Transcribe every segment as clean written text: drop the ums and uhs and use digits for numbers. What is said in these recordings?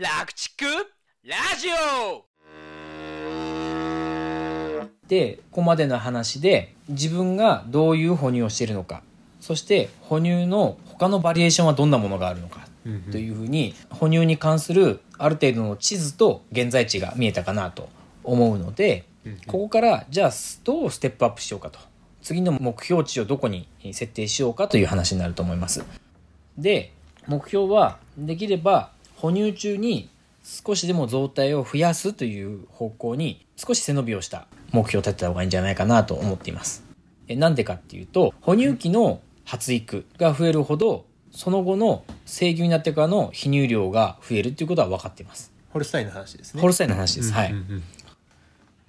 楽チックラジオで、ここまでの話で自分がどういう哺乳をしているのか、そして哺乳の他のバリエーションはどんなものがあるのかというふうに、哺乳に関するある程度の地図と現在地が見えたかなと思うので、ここからじゃあどうステップアップしようかと、次の目標値をどこに設定しようかという話になると思います。で、目標はできれば哺乳中に少しでも増体を増やすという方向に少し背伸びをした目標を立てた方がいいんじゃないかなと思っています。なんでかっていうと、哺乳期の発育が増えるほどその後の成牛になってからの泌乳量が増えるということは分かっています。ホルスタインの話ですね。ホルスタインの話です、はい、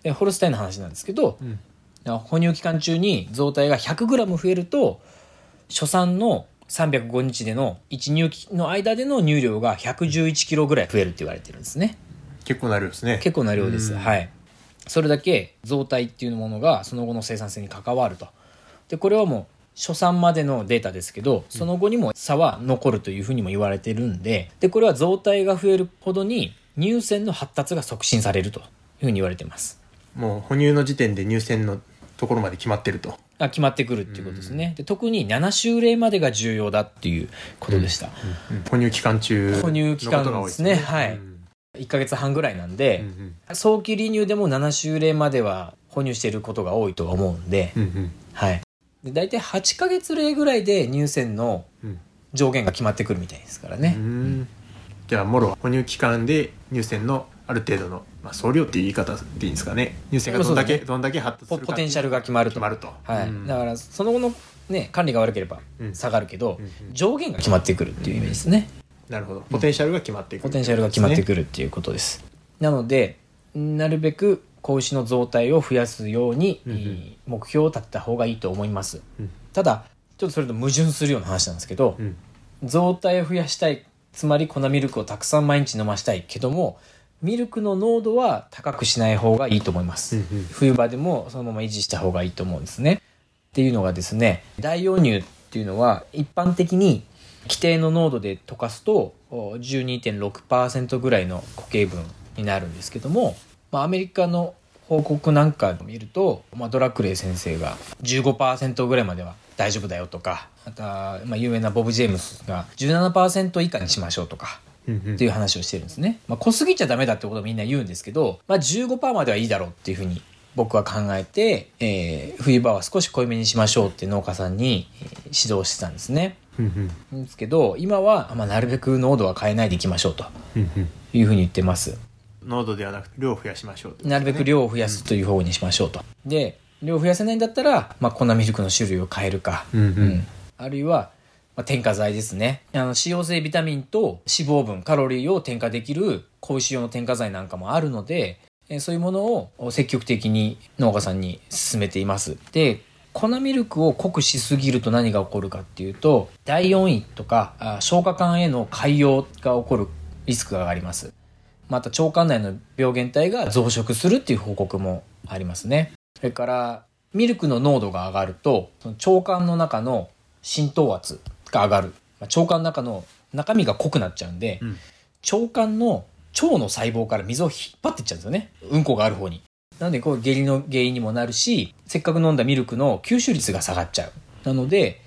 でホルスタインの話なんですけど、哺乳期間中に増体が 100g 増えると初産の305日での1乳期の間での乳量が 111kg ぐらい増えるって言われてるんですね。結構な量ですね。結構な量です、はい、それだけ増体っていうものがその後の生産性に関わると。でこれはもう初産までのデータですけど、その後にも差は残るというふうにも言われてるんで、でこれは増体が増えるほどに乳腺の発達が促進されるというふうに言われてます。もう哺乳の時点で乳腺のところまで決まってると、決まってくるっていうことですね。で特に7週例までが重要だっていうことでした、哺乳期間中のことが多いですね。哺乳期間ですね、はい、1ヶ月半ぐらいなんで、早期離乳でも7週例までは哺乳していることが多いとは思うんで、はい、で大体8ヶ月例ぐらいで乳腺の上限が決まってくるみたいですからね、じゃあもろ哺乳期間で乳腺のある程度の、総量っていう言い方でいいんですかね。乳腺がどんだけ発達するか、ポテンシャルが決まると。はい、だからその後の、管理が悪ければ下がるけど、上限が決まってくるっていう意味ですね。なるほど。ポテンシャルが決まってくる、ポテンシャルが決まってくるっていうことです。なのでなるべく子牛の増体を増やすように、目標を立てた方がいいと思います、ただちょっとそれと矛盾するような話なんですけど、増体を増やしたい、つまり粉ミルクをたくさん毎日飲ましたいけどもミルクの濃度は高くしない方がいいと思います、冬場でもそのまま維持した方がいいと思うんですね。っていうのがですね、代用乳っていうのは一般的に規定の濃度で溶かすと 12.6% ぐらいの固形分になるんですけども、アメリカの報告なんかを見ると、ドラクレイ先生が 15% ぐらいまでは大丈夫だよとか、また、有名なボブ・ジェームスが 17% 以下にしましょうとかっていう話をしてるんですね。濃すぎちゃダメだってことをみんな言うんですけど、15% まではいいだろうっていうふうに僕は考えて、冬場は少し濃いめにしましょうって農家さんに指導してたんですね。ですけど今は、なるべく濃度は変えないでいきましょうというふうに言ってます。濃度ではなく量を増やしましょうってことですね。なるべく量を増やすという方にしましょうと。で量を増やせないんだったら、粉ミルクの種類を変えるか、あるいは添加剤ですね。使用性ビタミンと脂肪分、カロリーを添加できる子牛用の添加剤なんかもあるので、そういうものを積極的に農家さんに勧めています。で粉ミルクを濃くしすぎると何が起こるかっていうと、第4位とか消化管への潰瘍が起こるリスクがあります。また腸管内の病原体が増殖するっていう報告もありますね。それからミルクの濃度が上がると腸管の中の浸透圧が上がる、腸管の中の中身が濃くなっちゃうんで、腸管の腸の細胞から水を引っ張っていっちゃうんですよね。うんこがある方に。なのでこう下痢の原因にもなるし、せっかく飲んだミルクの吸収率が下がっちゃう。なので、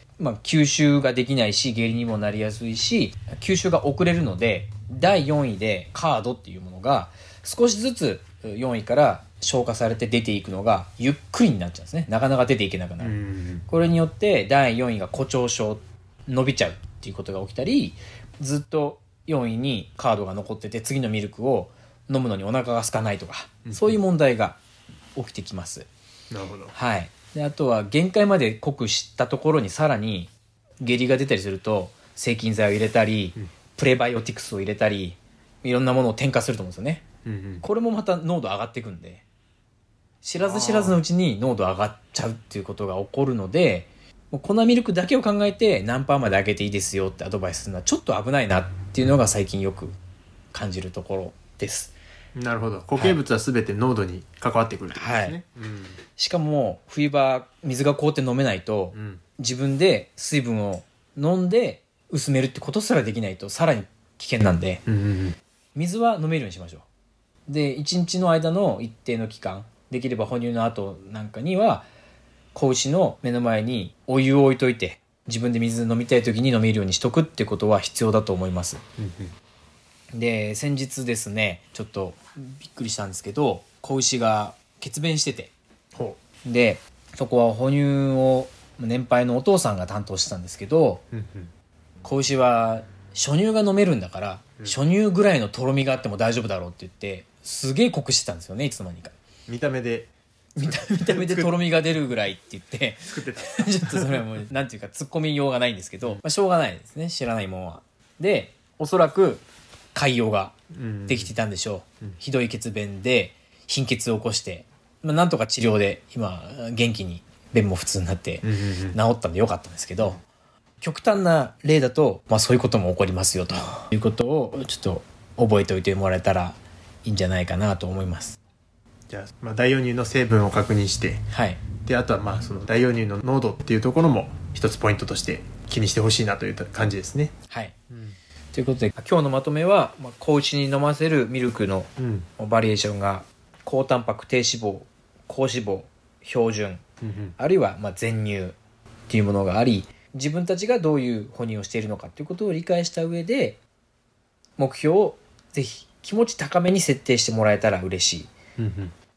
吸収ができないし下痢にもなりやすいし吸収が遅れるので、第4位でカードっていうものが少しずつ4位から消化されて出ていくのがゆっくりになっちゃうんですね。なかなか出ていけなくなる。これによって第4位が誇張症、伸びちゃうっていうことが起きたり、ずっと4位にカードが残ってて次のミルクを飲むのにお腹が空かないとか、そういう問題が起きてきます。なるほど、はい、であとは限界まで濃くしたところにさらに下痢が出たりすると制菌剤を入れたり、プレバイオティクスを入れたり、いろんなものを添加すると思うんですよね、これもまた濃度上がっていくんで、知らず知らずのうちに濃度上がっちゃうっていうことが起こるので、粉ミルクだけを考えて何パーまで上げていいですよってアドバイスするのはちょっと危ないなっていうのが最近よく感じるところです。なるほど。固形物は全て濃度に関わってくるってことですね、しかも冬場水が凍って飲めないと、自分で水分を飲んで薄めるってことすらできないとさらに危険なんで、水は飲めるようにしましょう。で1日の間の一定の期間、できれば哺乳の後なんかには子牛の目の前にお湯を置いといて、自分で水飲みたい時に飲めるようにしとくってことは必要だと思いますで先日ですね、ちょっとびっくりしたんですけど、子牛が血便してて、でそこは哺乳を年配のお父さんが担当してたんですけど、子牛は初乳が飲めるんだから初乳ぐらいのとろみがあっても大丈夫だろうって言って、すげえ濃くしてたんですよね、いつの間にか。見た目でとろみが出るぐらいって言って作ってたちょっとそれはもうなんていうか突っ込みようがないんですけど、まあ、しょうがないですね、知らないもんは。でおそらく潰瘍ができてたんでしょう、ひどい血便で貧血を起こして、まあ、なんとか治療で今元気に便も普通になって治ったんでよかったんですけど、極端な例だと、まあ、そういうことも起こりますよということをちょっと覚えておいてもらえたらいいんじゃないかなと思います。じゃあ、まあ、代用乳の成分を確認して、はい、であとはまあその代用乳の濃度っていうところも一つポイントとして気にしてほしいなという感じですね。はい、ということで今日のまとめは、子牛に飲ませるミルクのバリエーションが高タンパク、低脂肪、高脂肪、標準、あるいはまあ全乳っていうものがあり、自分たちがどういう哺乳をしているのかということを理解した上で目標をぜひ気持ち高めに設定してもらえたら嬉しい。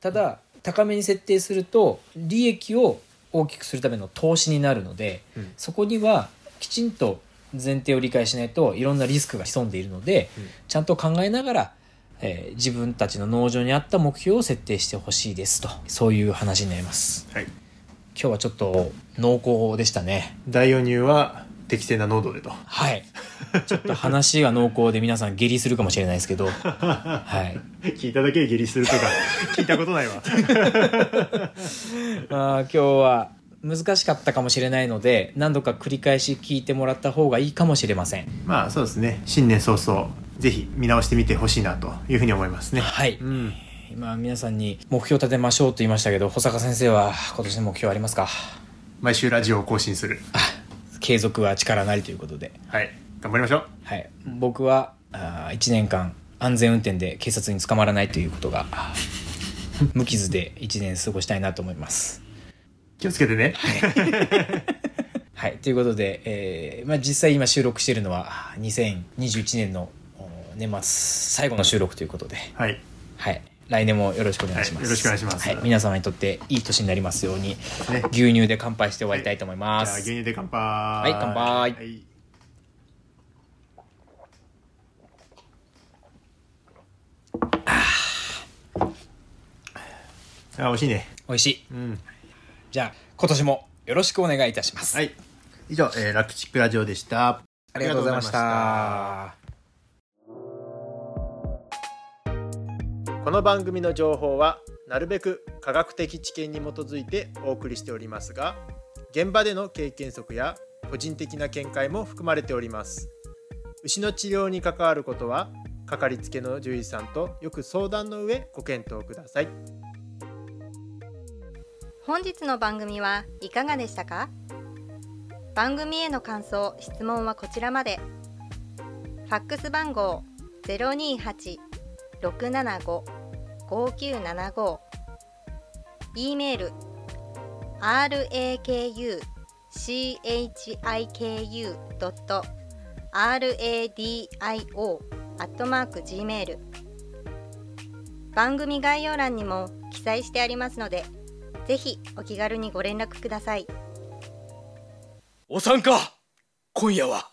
ただ高めに設定すると利益を大きくするための投資になるので、そこにはきちんと前提を理解しないといろんなリスクが潜んでいるので、ちゃんと考えながら、自分たちの農場に合った目標を設定してほしいですと、そういう話になります、はい。今日はちょっと濃厚でしたね。代用乳は適正な濃度でと、はい、ちょっと話が濃厚で皆さん下痢するかもしれないですけど、はい、聞いただけで下痢するとか聞いたことないわあ、今日は難しかったかもしれないので何度か繰り返し聞いてもらった方がいいかもしれません。まあそうですね、新年早々ぜひ見直してみてほしいなというふうに思いますね。はい、今皆さんに目標立てましょうと言いましたけど、保坂先生は今年の目標ありますか？毎週ラジオを更新する、継続は力なりということで、はい、頑張りましょう。はい、僕は1年間安全運転で警察に捕まらないということが無傷で1年過ごしたいなと思います。気をつけてね、はい、はい、ということで、まあ、実際今収録しているのは2021年の年末最後の収録ということで、はい、はい、来年もよろしくお願いします。よろしくお願いします。はい、皆様にとっていい年になりますように、ね、牛乳で乾杯して終わりたいと思います。はい、じゃあ牛乳で乾杯。はい、乾杯。はい、あ、美味しいね。美味しい。じゃあ今年もよろしくお願いいたします。はい、以上、ラクチックラジオでした。ありがとうございました。この番組の情報はなるべく科学的知見に基づいてお送りしておりますが、現場での経験則や個人的な見解も含まれております。牛の治療に関わることはかかりつけの獣医さんとよく相談の上ご検討ください。本日の番組はいかがでしたか？番組への感想・質問はこちらまで。ファックス番号028-675-5975、 E メール rakuchiku.radio@gmail、 番組概要欄にも記載してありますので、ぜひお気軽にご連絡ください。お参加、今夜は